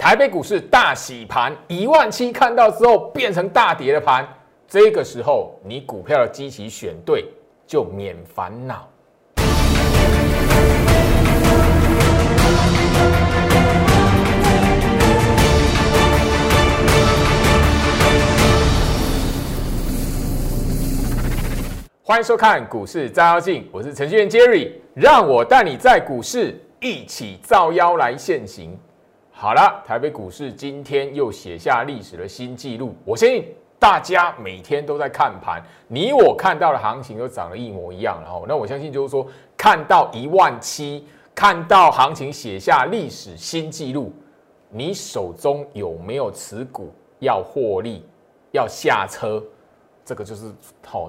台北股市大洗盘，17000看到之后变成大跌的盘，这个时候你股票的基期选对，就免烦恼。欢迎收看《股市照妖镜》，我是程序员 Jerry， 让我带你在股市一起照妖来现行。好了，台北股市今天又写下历史的新纪录。我相信大家每天都在看盘，你我看到的行情都长得一模一样。那我相信就是说，看到17000，看到行情写下历史新纪录，你手中有没有持股要获利，要下车？这个就是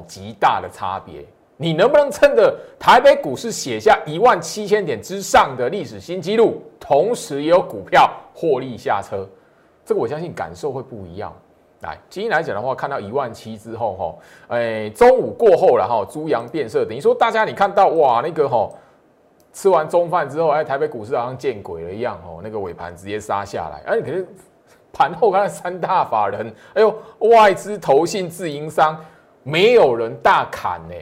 极大的差别。你能不能趁着台北股市写下17000点之上的历史新纪录，同时也有股票获利下车？这个我相信感受会不一样。来，今天来讲的话，看到17000之后，中午过后了，猪羊变色，等于说大家你看到哇，那个吃完中饭之后，台北股市好像见鬼了一样，那个尾盘直接杀下来，你可能。盘后看三大法人，哎呦，外资、投信、自营商，没有人大砍呢。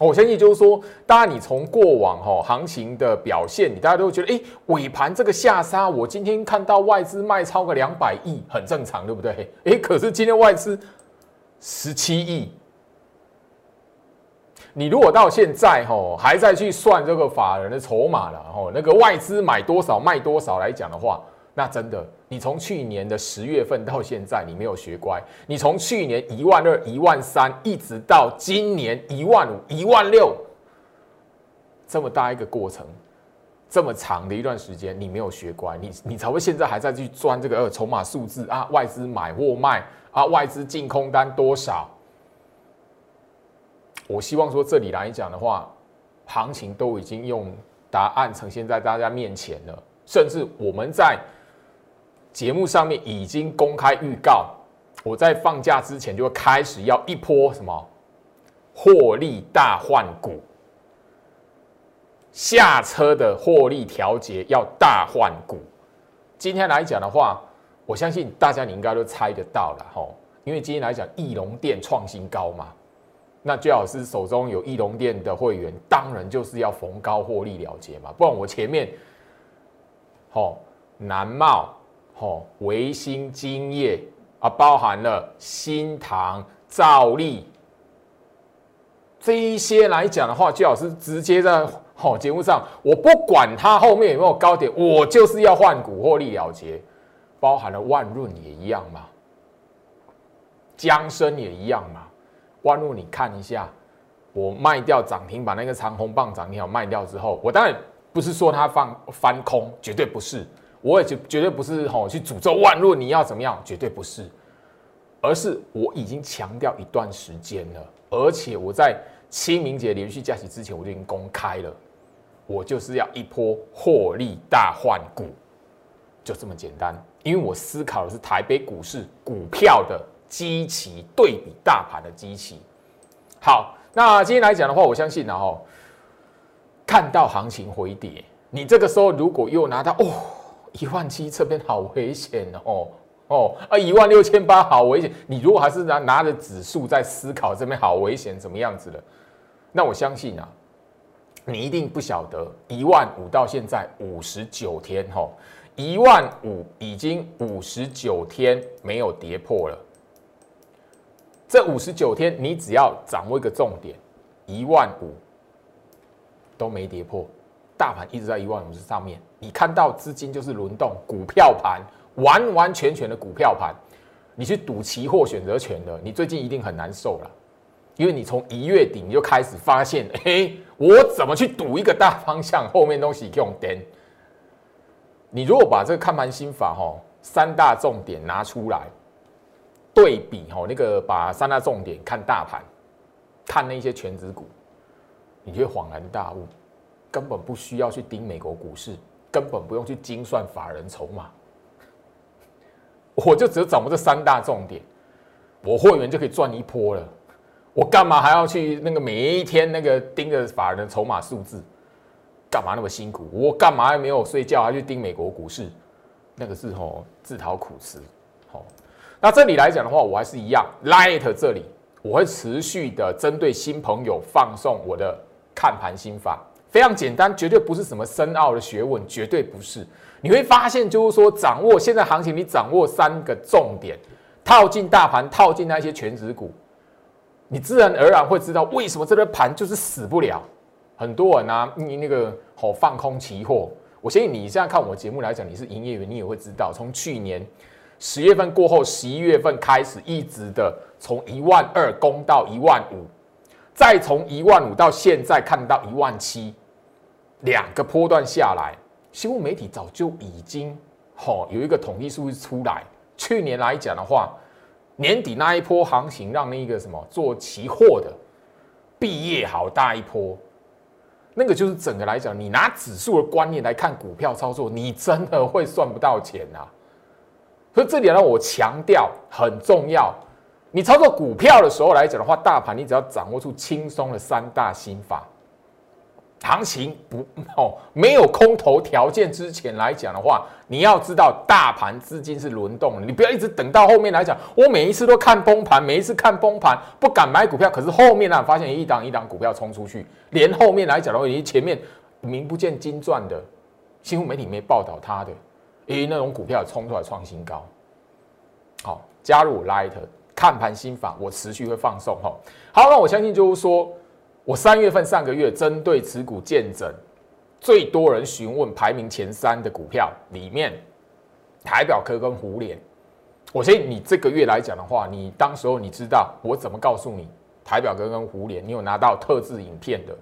我相信就是说，当然你从过往行情的表现，你大家都会觉得，尾盘这个下杀，我今天看到外资卖超个200亿，很正常，对不对？可是今天外资17亿，你如果到现在还在去算这个法人的筹码了，那个外资买多少卖多少来讲的话。那真的，你从去年的10月份到现在，你没有学乖。你从去年12000、13000，一直到今年15000、16000，这么大一个过程，这么长的一段时间，你没有学乖，你才会现在还在去钻这个筹码数字啊，外资买或卖啊，外资净空单多少。我希望说这里来讲的话，行情都已经用答案呈现在大家面前了，甚至我们在。节目上面已经公开预告，我在放假之前就会开始要一波什么获利大换股，下车的获利调节要大换股。今天来讲的话，我相信大家你应该都猜得到了吼，因为今天来讲义隆店创新高嘛，那最好是手中有义隆店的会员，当然就是要逢高获利了结嘛，不然我前面南茂。微星精业啊，包含了新唐、兆利这一些来讲的话，最好是直接在节目上，我不管它后面有没有高点，我就是要换股获利了结。包含了万润也一样嘛，江生也一样嘛。万润你看一下，我卖掉涨停板那个长红棒涨停板卖掉之后，我当然不是说它翻空，绝对不是。我也绝对不是去诅咒万润你要怎么样，绝对不是，而是我已经强调一段时间了，而且我在清明节连续假期之前我就已经公开了，我就是要一波获利大换股，就这么简单。因为我思考的是台北股市股票的基期对比大盘的基期。好，那今天来讲的话，我相信看到行情回跌，你这个时候如果又拿到17000这边好危险16800好危险。你如果还是拿着指数在思考这边好危险怎么样子的，那我相信啊，你一定不晓得15000到现在59天15000已经59天没有跌破了。这59天你只要掌握一个重点，15000都没跌破。大盘一直在15000上面，你看到资金就是轮动股票盘，完完全全的股票盘。你去赌期货选择权的，你最近一定很难受了，因为你从1月底你就开始发现，我怎么去赌一个大方向，后面东西用点。你如果把这个看盘心法三大重点拿出来对比那个把三大重点看大盘，看那些全指股，你就会恍然大悟。根本不需要去盯美国股市，根本不用去精算法人筹码，我就只掌握这三大重点，我会员就可以赚一波了。我干嘛还要去那个每一天那个盯着法人筹码数字？干嘛那么辛苦？我干嘛还没有睡觉还去盯美国股市？那个是吼自讨苦吃。好，那这里来讲的话，我还是一样 ，Light 这里我会持续的针对新朋友放送我的看盘心法，非常简单，绝对不是什么深奥的学问，绝对不是。你会发现，就是说掌握现在行情，你掌握3个重点，套进大盘，套进那些全指股，你自然而然会知道为什么这个盘就是死不了。很多人啊，你那个好放空期货。我相信你现在看我节目来讲，你是营业员，你也会知道，从去年10月份过后，11月份开始一直的从12000攻到15000，再从15000到现在看到17000，2个波段下来，新闻媒体早就已经有一个统计数字出来。去年来讲的话，年底那一波行情让那个什么做期货的毕业好大一波。那个就是整个来讲，你拿指数的观念来看股票操作，你真的会算不到钱啊！所以这里呢，我强调很重要。你操作股票的时候来讲的话，大盘你只要掌握住轻松的3大心法，行情没有空头条件之前来讲的话，你要知道大盘资金是轮动的，你不要一直等到后面来讲，我每一次都看崩盘，每一次看崩盘不敢买股票，可是后面啊发现一档一档股票冲出去，连后面来讲的话，你前面名不见经传的新闻媒体没报道它的，那种股票冲出来创新高。好，加入 Light 看盘心法，我持续会放送哈。好，那我相信就是说。我3月份上个月针对持股见诊，最多人询问排名前3的股票里面，台表科跟胡连。我相信你这个月来讲的话，你当时候你知道我怎么告诉你台表科跟胡连，你有拿到特制影片的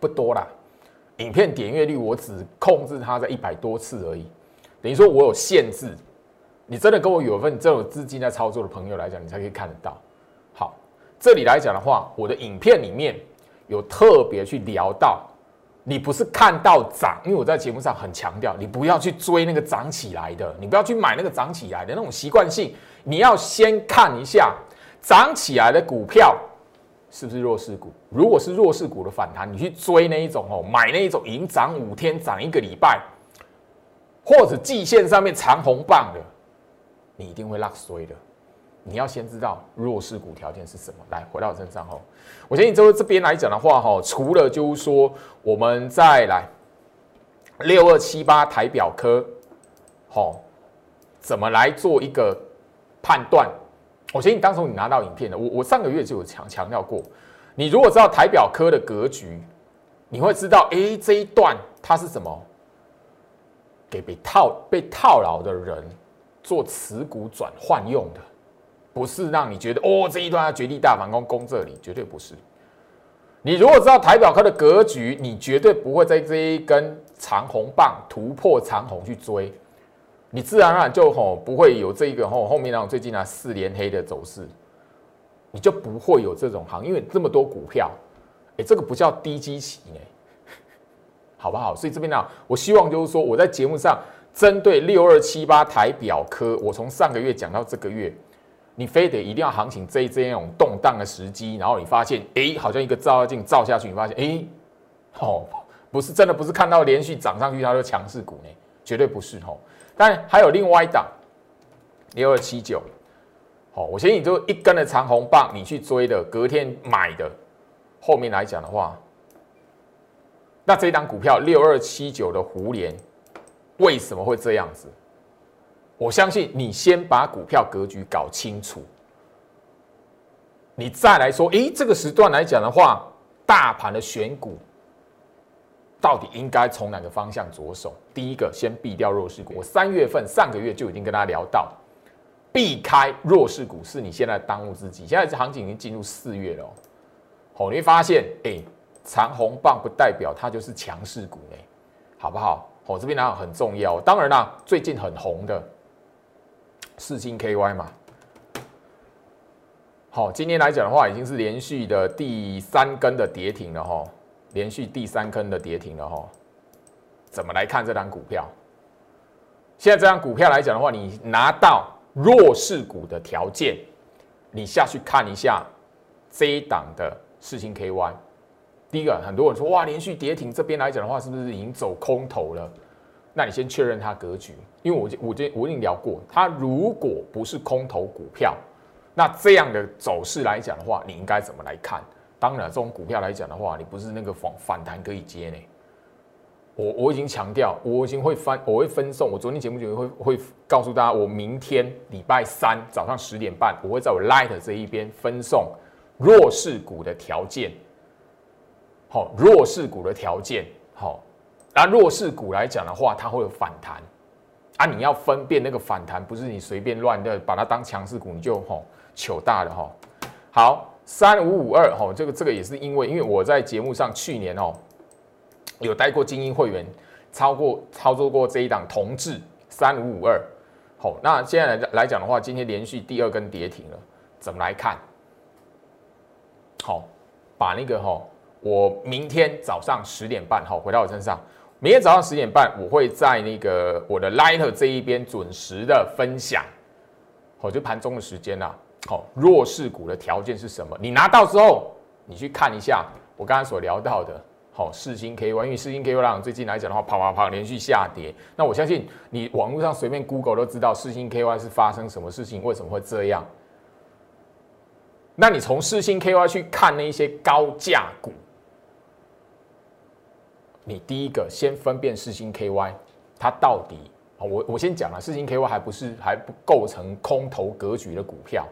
不多啦，影片点阅率我只控制它在100多次而已，等于说我有限制。你真的跟我有份这种资金在操作的朋友来讲，你才可以看得到。好。这里来讲的话，我的影片里面有特别去聊到，你不是看到涨，因为我在节目上很强调，你不要去追那个涨起来的，你不要去买那个涨起来的那种习惯性，你要先看一下涨起来的股票是不是弱势股。如果是弱势股的反弹，你去追那一种买那一种已经涨5天、涨1个礼拜，或者季线上面长红棒的，你一定会落衰的。你要先知道弱势股条件是什么。来，回到我身上吼，我相信这边来讲的话吼，除了就是说我们再来6278台表科吼，怎么来做一个判断？我相信当时你拿到影片的，我上个月就有强调过，你如果知道台表科的格局，你会知道这一段它是什么，给被套牢的人做持股转换用的。不是让你觉得这一段要绝地大反攻攻这里，绝对不是。你如果知道台表科的格局，你绝对不会在这一根长红棒突破长红去追，你自然而然就不会有这一个后面那种最近啊4连黑的走势，你就不会有这种行，因为这么多股票，这个不叫低基期呢，好不好？所以这边呢，我希望就是说我在节目上针对6278台表科，我从上个月讲到这个月。你非得一定要行情这种动荡的时机，然后你发现，好像一个照妖镜照下去，你发现，不是真的，不是看到连续涨上去它就强势股呢，绝对不是吼。当然还有另外一档6279，我相信你就一根的长红棒，你去追的，隔天买的，后面来讲的话，那这一档股票6279的胡连为什么会这样子？我相信你先把股票格局搞清楚，你再来说，这个时段来讲的话，大盘的选股到底应该从哪个方向着手？第一个，先避掉弱势股。我3月份上个月就已经跟大家聊到，避开弱势股是你现在当务之急。现在这行情已经进入4月了，你会发现，长红棒不代表它就是强势股呢，好不好？这边很重要。当然啦，最近很红的。4星 KY 嘛，好，今天来讲的话，已经是连续的第3根的跌停了哈，连续第3根的跌停了哈。怎么来看这档股票？现在这档股票来讲的话，你拿到弱势股的条件，你下去看一下这一档的4星 KY。第一个，很多人说哇，连续跌停这边来讲的话，是不是已经走空头了？那你先确认它格局，因为我已经聊过，它如果不是空头股票，那这样的走势来讲的话，你应该怎么来看？当然，这种股票来讲的话，你不是那个反弹可以接呢。我已经强调，我已经会分送。我昨天节目就会告诉大家，我明天礼拜3早上10点半，我会在我 Light 这一边分送弱势股的条件。好，弱势股的条件，好。那弱势股来讲的话，它会有反弹啊！你要分辨那个反弹，不是你随便乱的把它当强势股，你就糗大了。好，3552这个也是因为我在节目上去年有带过精英会员，操作过这一档同志3552。好，那现在来讲的话，今天连续第二根跌停了，怎么来看？好，把那个我明天早上10点半回到我身上。明天早上10点半，我会在那个我的 Light 这一边准时的分享，就盘中的时间啦。弱势股的条件是什么？你拿到之后，你去看一下我刚才所聊到的，世芯 KY， 因为世芯 KY 来讲最近来讲的话，跑连续下跌。那我相信你网络上随便 Google 都知道世芯 KY 是发生什么事情，为什么会这样？那你从世芯 KY 去看那一些高价股。你第一个先分辨世芯 KY， 它到底我先讲了，世芯 KY 还不构成空头格局的股票。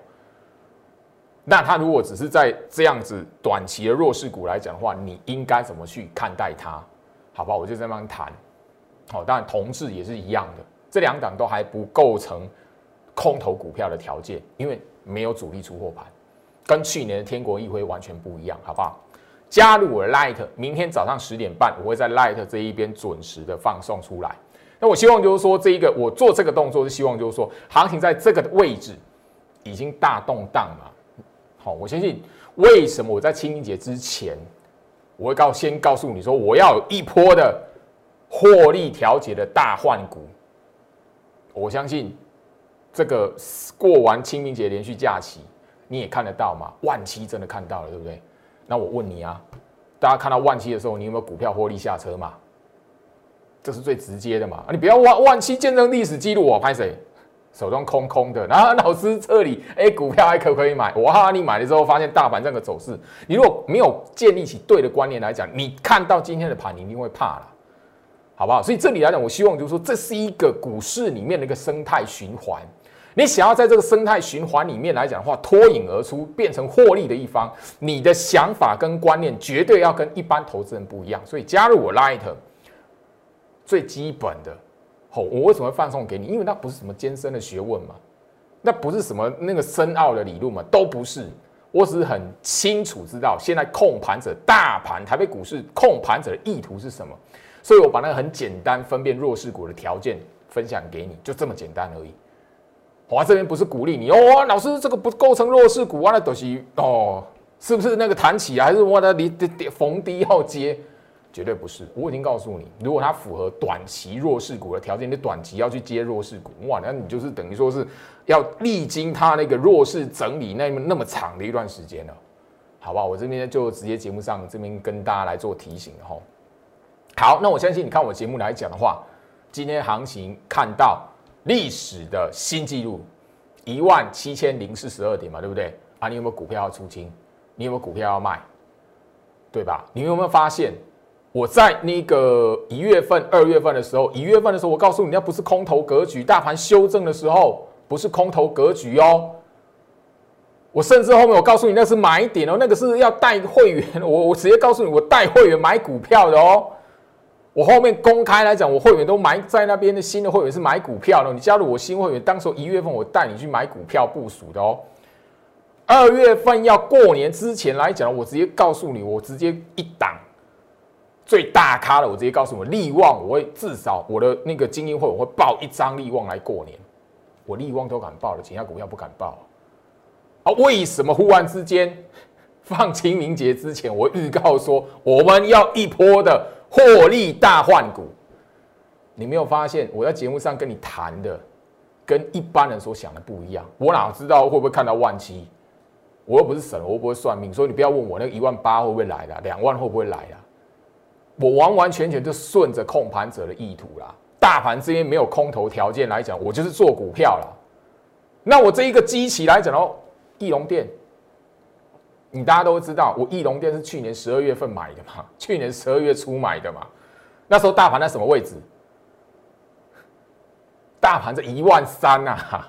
那它如果只是在这样子短期的弱势股来讲的话，你应该怎么去看待它？好不好？我就这样谈。好，当然同志也是一样的，这两档都还不构成空头股票的条件，因为没有主力出货盘，跟去年的天国一辉完全不一样，好不好？加入我的 Light， 明天早上10点半，我会在 Light 这一边准时的放送出来。那我希望就是说，我做这个动作是希望就是说，行情在这个位置已经大动荡了。好，我相信为什么我在清明节之前，我会先告诉你说，我要有一波的获利调节的大换股。我相信这个过完清明节连续假期，你也看得到嘛？万7真的看到了，对不对？那我问你啊，大家看到万7的时候，你有没有股票获利下车嘛？这是最直接的嘛！你不要万7见证历史记录，我拍谁手中空的，然后老师这里股票还可以买？哇，你买了之后发现大盘这个走势，你如果没有建立起对的观念来讲，你看到今天的盘，你一定会怕了，好不好？所以这里来讲，我希望就是说，这是一个股市里面的一个生态循环。你想要在这个生态循环里面来讲的话，脱颖而出，变成获利的一方，你的想法跟观念绝对要跟一般投资人不一样。所以加入我 Light， 最基本的，我为什么会放送给你？因为那不是什么艰深的学问嘛，那不是什么那个深奥的理论嘛，都不是。我只是很清楚知道现在控盘者台北股市控盘者的意图是什么，所以我把那个很简单分辨弱势股的条件分享给你，就这么简单而已。我这边不是鼓励你老师这个不构成弱势股啊，那都是是不是那个弹起啊，还是我的逢低要接？绝对不是。我已经告诉你，如果它符合短期弱势股的条件，你短期要去接弱势股，哇，那你就是等于说是要历经它那个弱势整理那么长的一段时间了，好不好？我这边就直接节目上这边跟大家来做提醒吼。好，那我相信你看我节目来讲的话，今天行情看到历史的新纪录，17042点嘛，对不对？啊，你有没有股票要出清？你有没有股票要卖？对吧？你有没有发现，我在那个1月份、2月份的时候，我告诉你，那不是空头格局，大盘修正的时候不是空头格局哦。我甚至后面我告诉你，那是买点哦，那个是要带会员，我直接告诉你，我带会员买股票的哦。我后面公开来讲，我会员都买在那边的新的会员是买股票的。你加入我新会员，当时1月份我带你去买股票部署的哦。2月份要过年之前来讲，我直接告诉你，我直接一档最大咖的，我直接告诉你，力旺我会至少我的那个精英会我会报1张力旺来过年，我力旺都敢报了，其他股票不敢报啊？为什么忽然之间放清明节之前，我预告说我们要一波的获利大换股？你没有发现我在节目上跟你谈的跟一般人所想的不一样？我哪知道会不会看到万7？我又不是神，我又不会算命，所以你不要问我那18000会不会来的，20000会不会来的，我完完全全就顺着控盘者的意图啦。大盘这边没有空头条件来讲，我就是做股票了。那我这一个基期来讲哦，义隆电，你大家都知道，我义隆电是去年12月份买的嘛，去年12月初买的嘛，那时候大盘在什么位置？大盘在13000啊，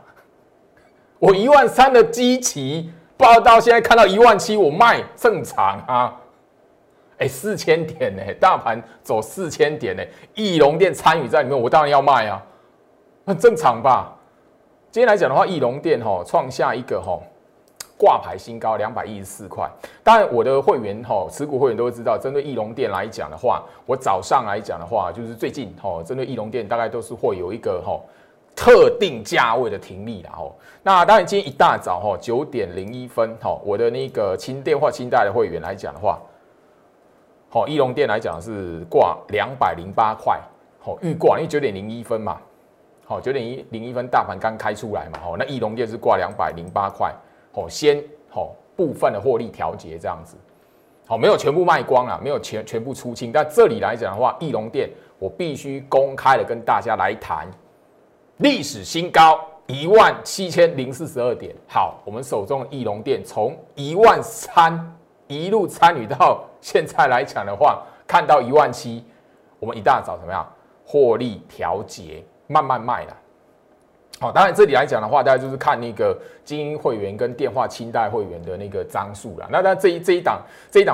我13000的基期报到现在看到17000，我卖正常啊。哎，4000点呢、欸，大盘走4000点呢、欸，义隆电参与在里面，我当然要卖啊，很正常吧？今天来讲的话，义隆电哈创下一个哈挂牌新高214块。当然，我的会员哈持股会员都会知道，针对义隆电来讲的话，我早上来讲的话，就是最近哈针对义隆电大概都是会有一个哈特定价位的停利啦吼，那当然今天一大早吼9:01吼，我的那个电话清代的会员来讲的话，吼义隆电来讲是挂208块，吼预挂，因为9:01嘛，好9:01大盘刚开出来嘛，吼那义隆电是挂208块，吼先吼部分的获利调节这样子，好没有全部卖光啦，没有全部出清，但这里来讲的话，义隆电我必须公开的跟大家来谈。历史新高17042点，好，我们手中的义隆电从13000一路参与到现在来讲的话，看到17000，我们一大早怎么样获利调节，慢慢卖了。好，当然这里来讲的话，大家就是看那个精英会员跟电话清代会员的那个张数啦。那但这一档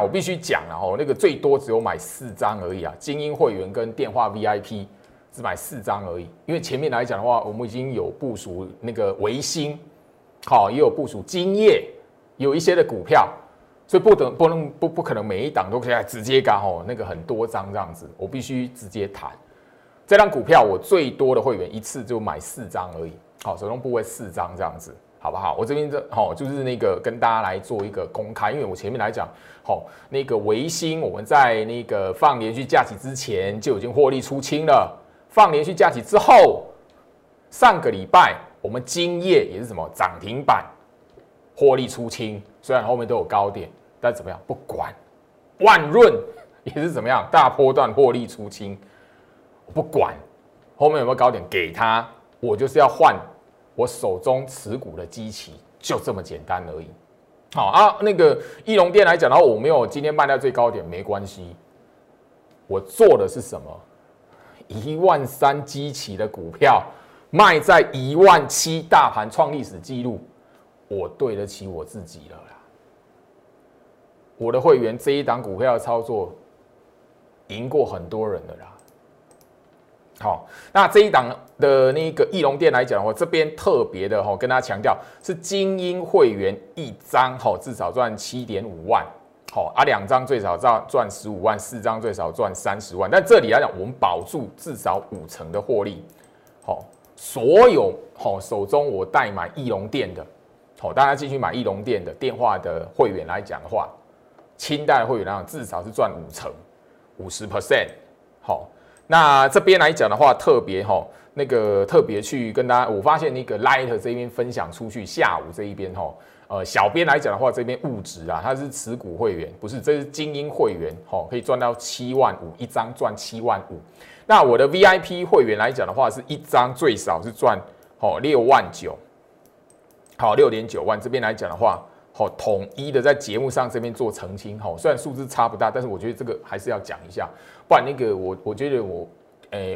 我必须讲了哦，那个最多只有买4张而已啊，精英会员跟电话 VIP。只买4张而已，因为前面来讲的话，我们已经有部署那个微星，好，也有部署金叶，有一些的股票，所以不可能每一档都可以直接搞哦，那个很多张这样子，我必须直接谈。这张股票我最多的会员一次就买4张而已，好，手中部位4张这样子，好不好？我这边这好就是那个跟大家来做一个公开，因为我前面来讲，好那个微星我们在那个放连续假期之前就已经获利出清了。放连续假期之后，上个礼拜我们今夜也是什么涨停板获利出清，虽然后面都有高点，但怎么样不管。万润也是怎么样大波段获利出清，我不管后面有没有高点给他，我就是要换我手中持股的基期，就这么简单而已。好啊，那个义隆电来讲，然后我没有今天卖到最高点没关系，我做的是什么？13000基期的股票卖在17000，大盘创历史纪录，我对得起我自己了啦。我的会员这一档股票的操作赢过很多人了啦。好，那这一档的那个义隆电来讲，我这边特别的跟大家强调，是精英会员一张至少赚7.5万。好啊，2张最少赚15万，4张最少赚30万。但这里来讲，我们保住至少5成的获利。好，所有好手中我代买义隆电的，好大家继续买义隆电的电话的会员来讲的话，清代会员来讲至少是赚5成，50%。好，那这边来讲的话，特别哈那个特别去跟大家，我发现那个 Light 这边分享出去，下午这一边哈。小编来讲的话，这边物质啊，它是持股会员，不是，这是精英会员，哦，可以赚到7.5万，一张赚7.5万。那我的 VIP 会员来讲的话，是一张最少是赚哦6.9万，好6.9万。这边来讲的话，哦统一的在节目上这边做澄清，哦虽然数字差不大，但是我觉得这个还是要讲一下，不然那个我觉得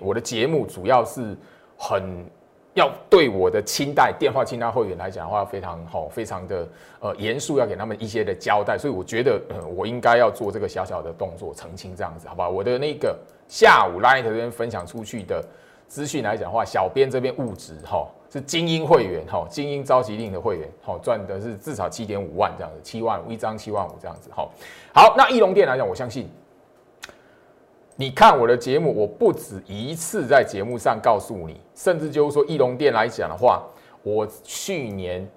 我的节目主要是很。要对我的清代电话清代会员来讲的话，非常的严肃，要给他们一些的交代，所以我觉得我应该要做这个小小的动作澄清这样子，好不好？我的那个下午 Light 这边分享出去的资讯来讲的话，小编这边物质是精英会员精英召集令的会员赚的是至少7.5万这样子，7万5一张7万5这样子。好，那义隆电来讲，我相信。你看我的节目，我不止一次在节目上告诉你，甚至就是说，义隆电来讲的话，我去年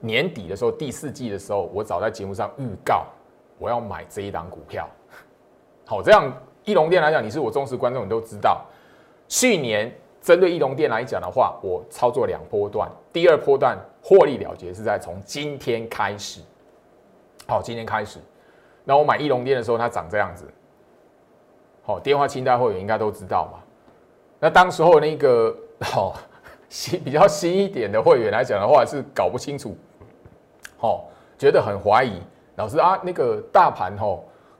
年底的时候，第4季的时候，我早在节目上预告我要买这一档股票。好，这样义隆电来讲，你是我忠实观众，你都知道，去年针对义隆电来讲的话，我操作2波段，第2波段获利了结是在从今天开始。好，今天开始，那我买义隆电的时候，它长这样子。好，电话清代会员应该都知道嘛。那当时候那个比较新一点的会员来讲的话，是搞不清楚，觉得很怀疑。老师啊，那个大盘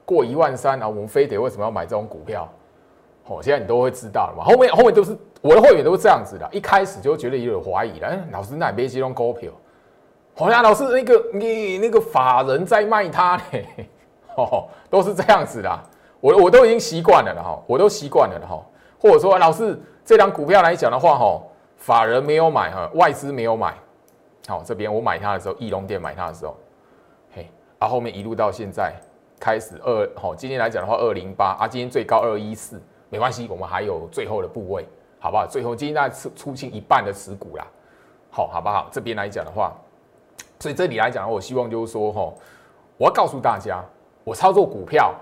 过13000啊，我们非得为什么要买这种股票？现在你都会知道了嘛。后面都是我的会员都是这样子的，一开始就觉得有点怀疑了。老师，那你别激动股票。好像老师那个你那个法人在卖它呢，都是这样子啦。我都已经习惯了啦，我都习惯了啦。或者说，老师这档股票来讲的话，法人没有买，外资没有买。好，这边我买它的时候，义隆店买它的时候，嘿，啊，后面一路到现在开始今天来讲的话208啊，今天最高214，没关系，我们还有最后的部位，好不好？最后今天大概出清一半的持股啦，好不好？这边来讲的话。所以这里来讲，我希望就是说，我要告诉大家，我操作股票，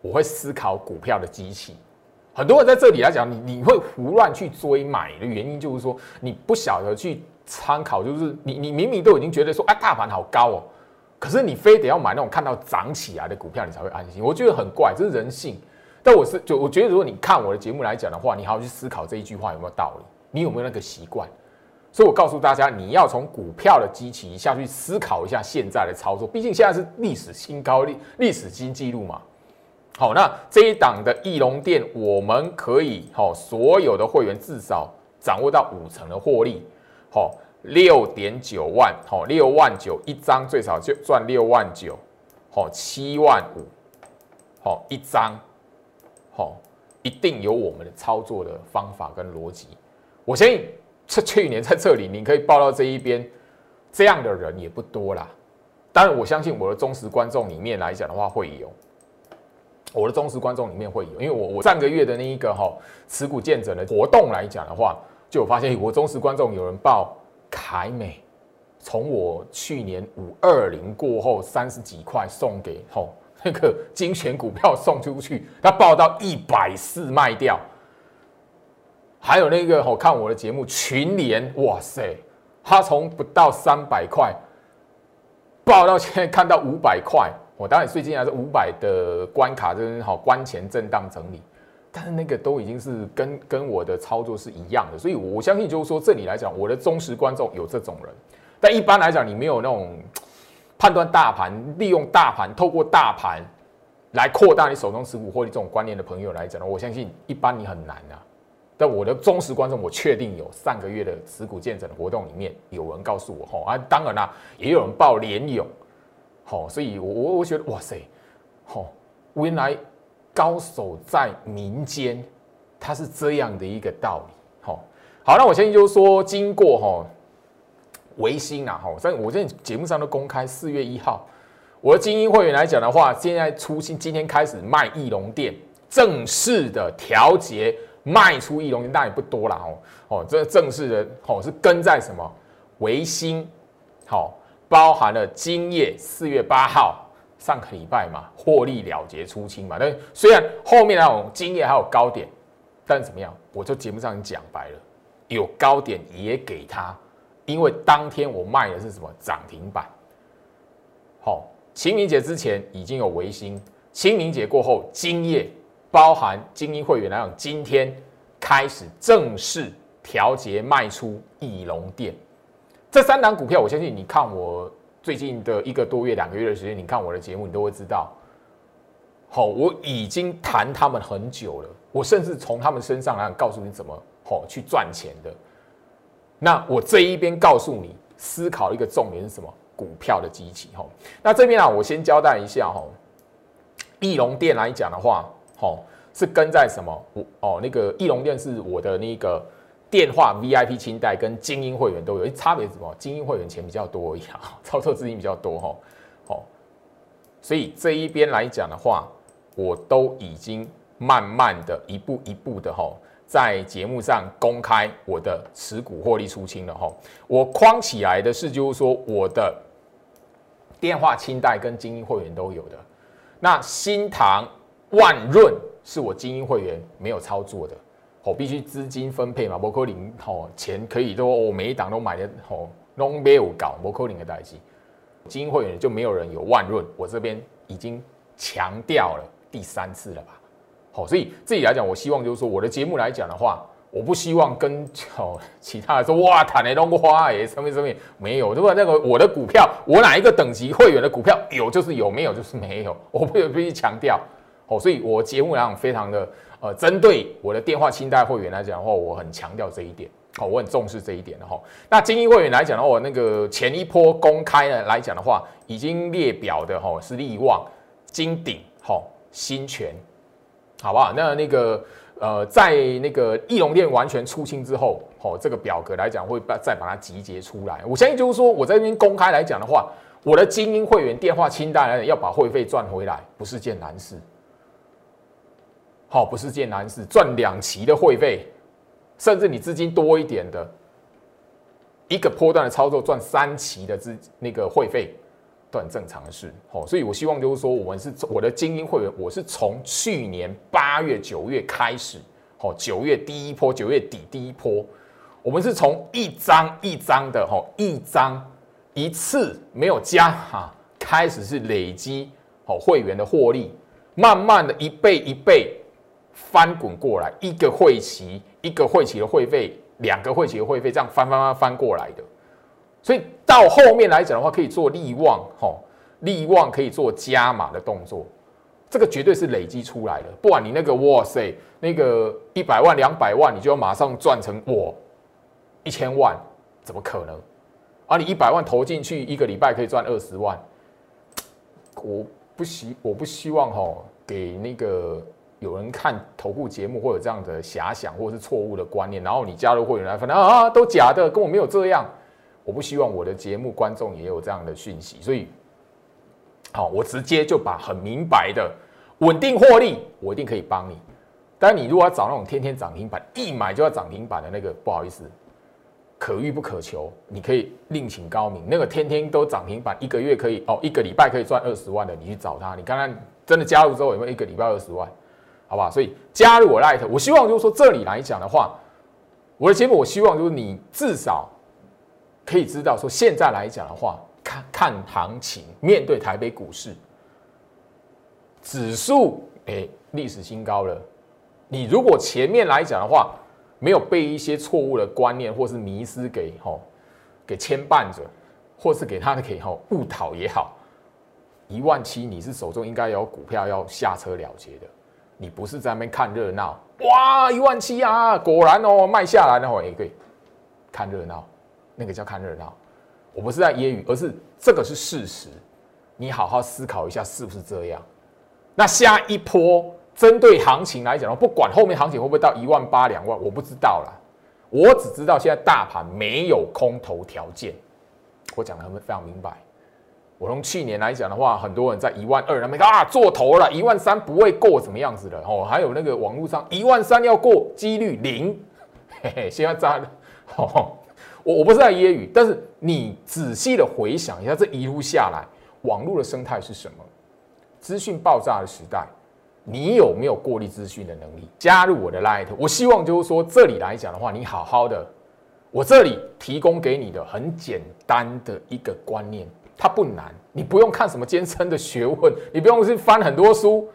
我会思考股票的基期。很多人在这里来讲，你会胡乱去追买的原因，就是说你不晓得去参考，就是你明明都已经觉得说，啊，大盘好高哦，可是你非得要买那种看到涨起来的股票，你才会安心。我觉得很怪，这是人性。但我觉得如果你看我的节目来讲的话，你好好去思考这一句话有没有道理，你有没有那个习惯。所以我告诉大家，你要从股票的基期下去思考一下现在的操作，毕竟现在是历史新高、历史新纪录嘛。好，那这一档的义隆店，我们可以所有的会员至少掌握到50%的获利，6.9万，6万9一张，最少就赚6万9，7万5，一张，一定有我们的操作的方法跟逻辑，我相信。去年在这里，你可以报到这一边，这样的人也不多啦。当然，我相信我的忠实观众里面来讲的话，会有我的忠实观众里面会有，因为我上个月的那一个持股见证的活动来讲的话，就有发现我忠实观众有人报凯美，从我去年520过后30几块送给那个精选股票送出去，他报到140卖掉。还有那个看我的节目群联，哇塞，他从不到300块爆到现在看到500块，我当然最近还是500的关卡，就是关前震荡整理，但是那个都已经是跟我的操作是一样的，所以我相信就是说这里来讲，我的忠实观众有这种人，但一般来讲你没有那种判断大盘、利用大盘、透过大盘来扩大你手中持股获利这种观念的朋友来讲，我相信一般你很难啊。但我的忠实观众，我确定有上个月的持股见证活动里面有人告诉我啊，当然啦，也有人报联咏，所以我觉得哇塞，原来高手在民间，它是这样的一个道理，好，那我相信就是说，经过维新啊，在我这节目上都公开4月1号，我的精英会员来讲的话，现在出新，今天开始卖义隆店，正式的调节。卖出义隆店当然也不多啦这正式的是跟在什么维新，包含了今夜4月8号上个礼拜嘛，获利了结出清嘛。但虽然后面那种今夜还有高点，但怎么样，我就节目上讲白了，有高点也给他，因为当天我卖的是什么涨停板。清明节之前已经有维新，清明节过后今夜。包含精英会员来讲，今天开始正式调节卖出义隆店，这三档股票，我相信你看我最近的1个多月、2个月的时间，你看我的节目，你都会知道。好，我已经谈他们很久了，我甚至从他们身上来告诉你怎么去赚钱的。那我这一边告诉你，思考一个重点是什么？股票的基期。那这边啊，我先交代一下义隆店来讲的话。是跟在什么？那个义隆店是我的那个电话 VIP 清代跟精英会员都有，差别是什么？精英会员钱比较多而已啊，操作资金比较多所以这一边来讲的话，我都已经慢慢的一步一步的在节目上公开我的持股获利出清了我框起来的是就是说我的电话清代跟精英会员都有的，那新唐。万润是我精英会员没有操作的，必须资金分配嘛，不可能钱可以都每一档都买的拢没有搞，不可能的代志。精英会员就没有人有万润，我这边已经强调了第3次了吧，所以自己来讲，我希望就是说我的节目来讲的话，我不希望跟其他人说哇，坦雷龙花哎，什么没有，对吧？那个我的股票，我哪一个等级会员的股票有就是有，没有就是没有，我必须强调哦。所以我节目上非常的针对我的电话清单会员来讲的话，我很强调这一点哦，我很重视这一点哦。那精英会员来讲的话，那个前一波公开的来讲的话，已经列表的哦是力旺、金鼎、哦新泉，好不好？那个。在那个义隆店完全出清之后，这个表格来讲会再把它集结出来。我相信就是说，我在这边公开来讲的话，我的精英会员电话清单来讲要把会费赚回来，不是件难事。好，不是件难事，赚2期的会费，甚至你资金多一点的，一个波段的操作赚3期的那个会费，都很正常的事。所以我希望就是说，我的精英会员，我是从去年8月、9月开始，9月第一波，9月底第一波，我们是从一张的，一次没有加码，开始是累积会员的获利，慢慢的一倍一倍翻滚过来，一个会期的会费，2个会期的会费，这样翻过来的。所以到后面来讲的话，可以做力旺，力旺可以做加码的动作，这个绝对是累积出来的。不然你那个哇塞，那个100万、200万，你就要马上赚成1000万，怎么可能？而你100万投进去，一个礼拜可以赚20万，我不希望给那个有人看投顾节目或者这样的遐想或者是错误的观念，然后你加入会员来反正都假的，跟我没有这样。我不希望我的节目观众也有这样的讯息，所以，好，我直接就把很明白的稳定获利，我一定可以帮你。但你如果要找那种天天涨停板，一买就要涨停板的那个，不好意思，可遇不可求。你可以另请高明，那个天天都涨停板，一个礼拜可以赚20万的，你去找他。你看看真的加入之后有没有一个礼拜20万，好不好？所以加入我 Light， 我希望就是说这里来讲的话，我的节目我希望就是你至少可以知道说，现在来讲的话，看行情，面对台北股市指数，历史新高了。你如果前面来讲的话，没有被一些错误的观念或是迷思给牵绊着，或是给他的误导也好，17000你是手中应该有股票要下车了结的，你不是在那边看热闹。哇，17000啊，果然卖下来了，对，看热闹。那个叫看热闹，我不是在揶揄，而是这个是事实。你好好思考一下是不是这样。那下一波针对行情来讲，不管后面行情会不会到18000、20000，我不知道啦。我只知道现在大盘没有空头条件。我讲的非常明白。我从去年来讲的话，很多人在12000那边做头了，13000不会过怎么样子的哦。还有那个网络上13000要过几率0，嘿嘿，现在在我不是在揶揄，但是你仔细的回想一下，这一路下来，网络的生态是什么？资讯爆炸的时代，你有没有过滤资讯的能力？加入我的 Light， 我希望就是说，这里来讲的话，你好好的，我这里提供给你的很简单的一个观念，它不难，你不用看什么艰深的学问，你不用去翻很多书，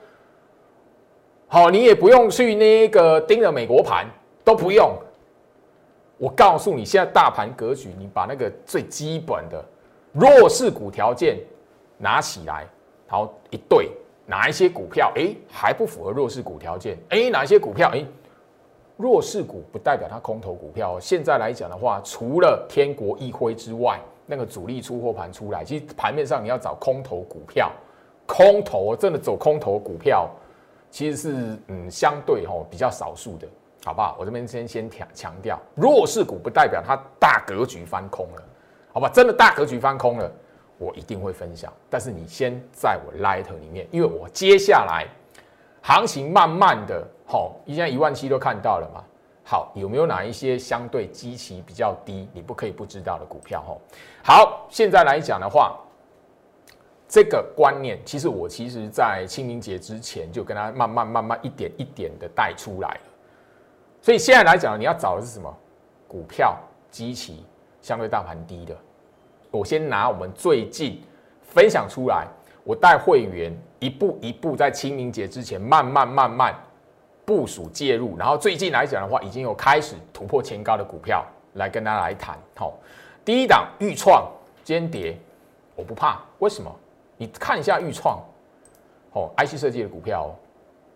好，你也不用去那个盯着美国盘，都不用。我告诉你，现在大盘格局，你把那个最基本的弱势股条件拿起来，然后一对哪一些股票，还不符合弱势股条件，哪一些股票，弱势股不代表它空头股票。现在来讲的话，除了天国一辉之外，那个主力出货盘出来，其实盘面上你要找空头股票，空头真的走空头股票，其实是相对比较少数的。好不好？我这边先强调，弱势股不代表它大格局翻空了，好吧？真的大格局翻空了，我一定会分享。但是你先在我 Light 里面，因为我接下来行情慢慢的，现在17000都看到了嘛。好，有没有哪一些相对基期比较低，你不知道的股票？好，现在来讲的话，这个观念其实在清明节之前就跟它慢慢一点一点的带出来了。所以现在来讲，你要找的是什么股票？基期相对大盘低的。我先拿我们最近分享出来，我带会员一步一步在清明节之前慢慢部署介入，然后最近来讲的话，已经有开始突破前高的股票来跟大家来谈。好，第一档预创间谍，我不怕，为什么？你看一下预创，哦 ，IC 设计的股票哦，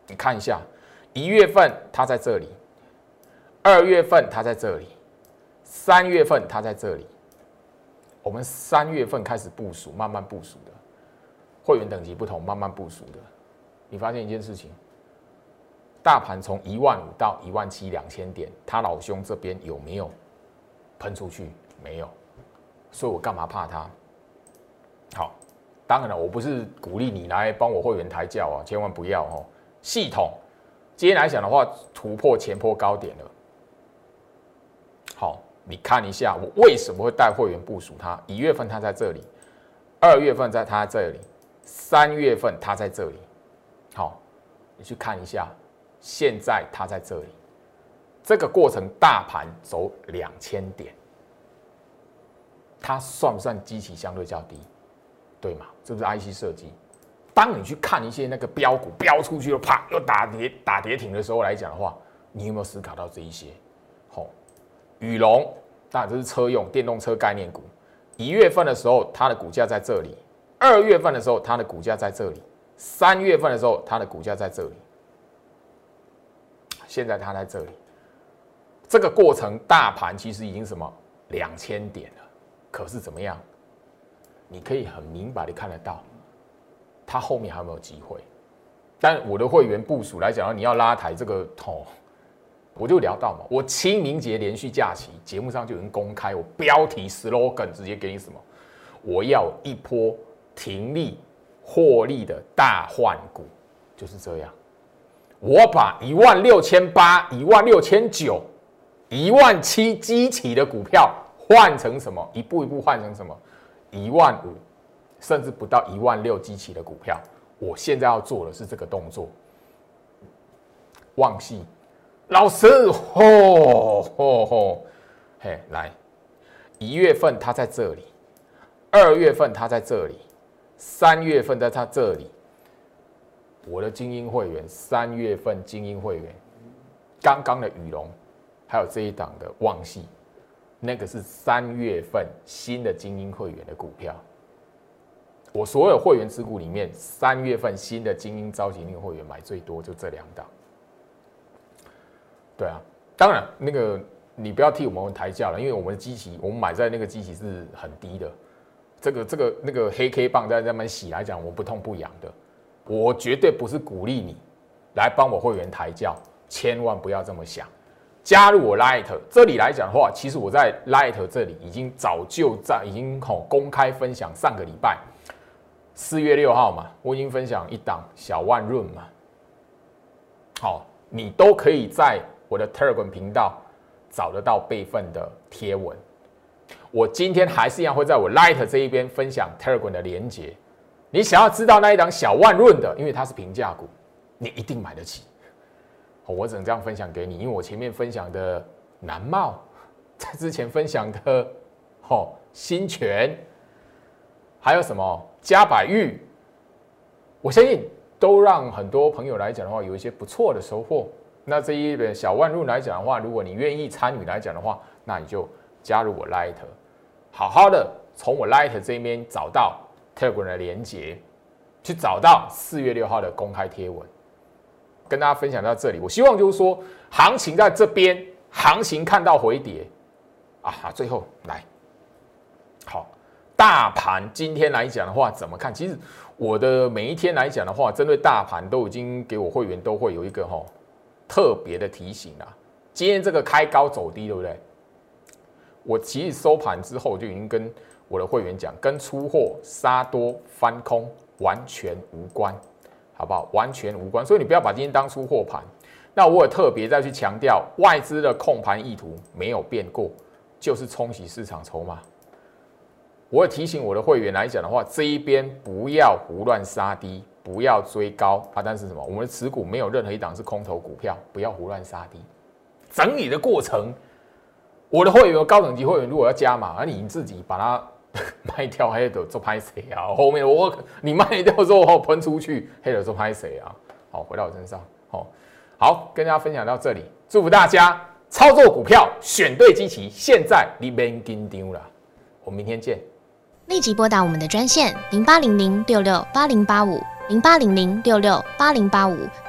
你看一下，1月份它在这里，2月份它在这里，3月份它在这里，我们3月份开始部署，慢慢部署的，会员等级不同，慢慢部署的。你发现一件事情，大盘从15000到17000-2000点，他老兄这边有没有喷出去？没有，所以我干嘛怕他？好，当然了，我不是鼓励你来帮我会员抬轿啊，千万不要哦。系统今天来讲的话，突破前波高点了。好，你看一下我为什么会带会员部署它？1月份它在这里，2月份它在这里，3月份它在这里。好，你去看一下，现在它在这里，这个过程大盘走2000点，它算不算基期相对较低？对嘛？是不是 IC 设计？当你去看一些那个标股标出去了，啪又打跌停的时候来讲的话，你有没有思考到这一些？好，宇龙，当然这是车用电动车概念股，1月份的时候它的股价在这里，2月份的时候它的股价在这里。3月份的时候，它的股价在这里，现在它在这里。这个过程，大盘其实已经什么2000点了，可是怎么样？你可以很明白的看得到，它后面还有没有机会？但我的会员部署来讲，你要拉抬这个哦，我就聊到嘛，我清明节连续假期节目上就有人公开，我标题 slogan 直接给你什么？我要一波停利。获利的大换股就是这样，我把16800、16900、17000基期的股票换成什么？一步一步换成什么？15000，甚至不到16000基期的股票。我现在要做的是这个动作。旺系老师，吼吼吼，嘿，来，1月份它在这里，2月份它在这里。3月份在他这里，我的精英会员，3月份精英会员，刚刚的宇龙，还有这一档的旺系，那个是3月份新的精英会员的股票。我所有会员持股里面，3月份新的精英召集令会员买最多就这2档。对啊，当然那个你不要替我们抬价了，因为我们的基期，我们买在那个基期是很低的。那个黑 K 棒在那边洗来讲，我不痛不痒的，我绝对不是鼓励你来帮我会员抬轿，千万不要这么想。加入我 Light 这里来讲的话，其实我在 Light 这里已经早就在已经公开分享，上个礼拜4月6号嘛，我已经分享一档小万润嘛，好，你都可以在我的 Telegram 频道找得到备份的贴文。我今天还是一样会在我 Light 这一边分享 Telegram 的连结。你想要知道那一档小万润的，因为它是平价股，你一定买得起。我只能这样分享给你，因为我前面分享的南茂，在之前分享的新泉，还有什么嘉百玉，我相信都让很多朋友来讲的话有一些不错的收获。那这一本小万润来讲的话，如果你愿意参与来讲的话，那你就加入我 Light。好好的从我 Light 这边找到 Telegram 的连结，去找到4月6号的公开贴文，跟大家分享到这里。我希望就是说，行情在这边，行情看到回跌啊，最后来好，大盘今天来讲的话怎么看？其实我的每一天来讲的话，针对大盘都已经给我会员都会有一个特别的提醒啦。今天这个开高走低，对不对？我其实收盘之后就已经跟我的会员讲，跟出货、杀多、翻空完全无关，好不好？完全无关，所以你不要把今天当出货盘。那我也特别再去强调，外资的控盘意图没有变过，就是冲洗市场筹码。我也提醒我的会员来讲的话，这一边不要胡乱杀低，不要追高啊！但是什么？我们的持股没有任何一档是空头股票，不要胡乱杀低。整理的过程。我的会员高等级会员如果要加码，那你自己把它卖掉，黑的做拍谁啊？后面你卖掉之后喷出去，黑的做拍谁啊？好，回到我身上，好，好，跟大家分享到这里，祝福大家操作股票选对基期，现在你别紧张了，我们明天见。立即拨打我们的专线0800668085。0800668085，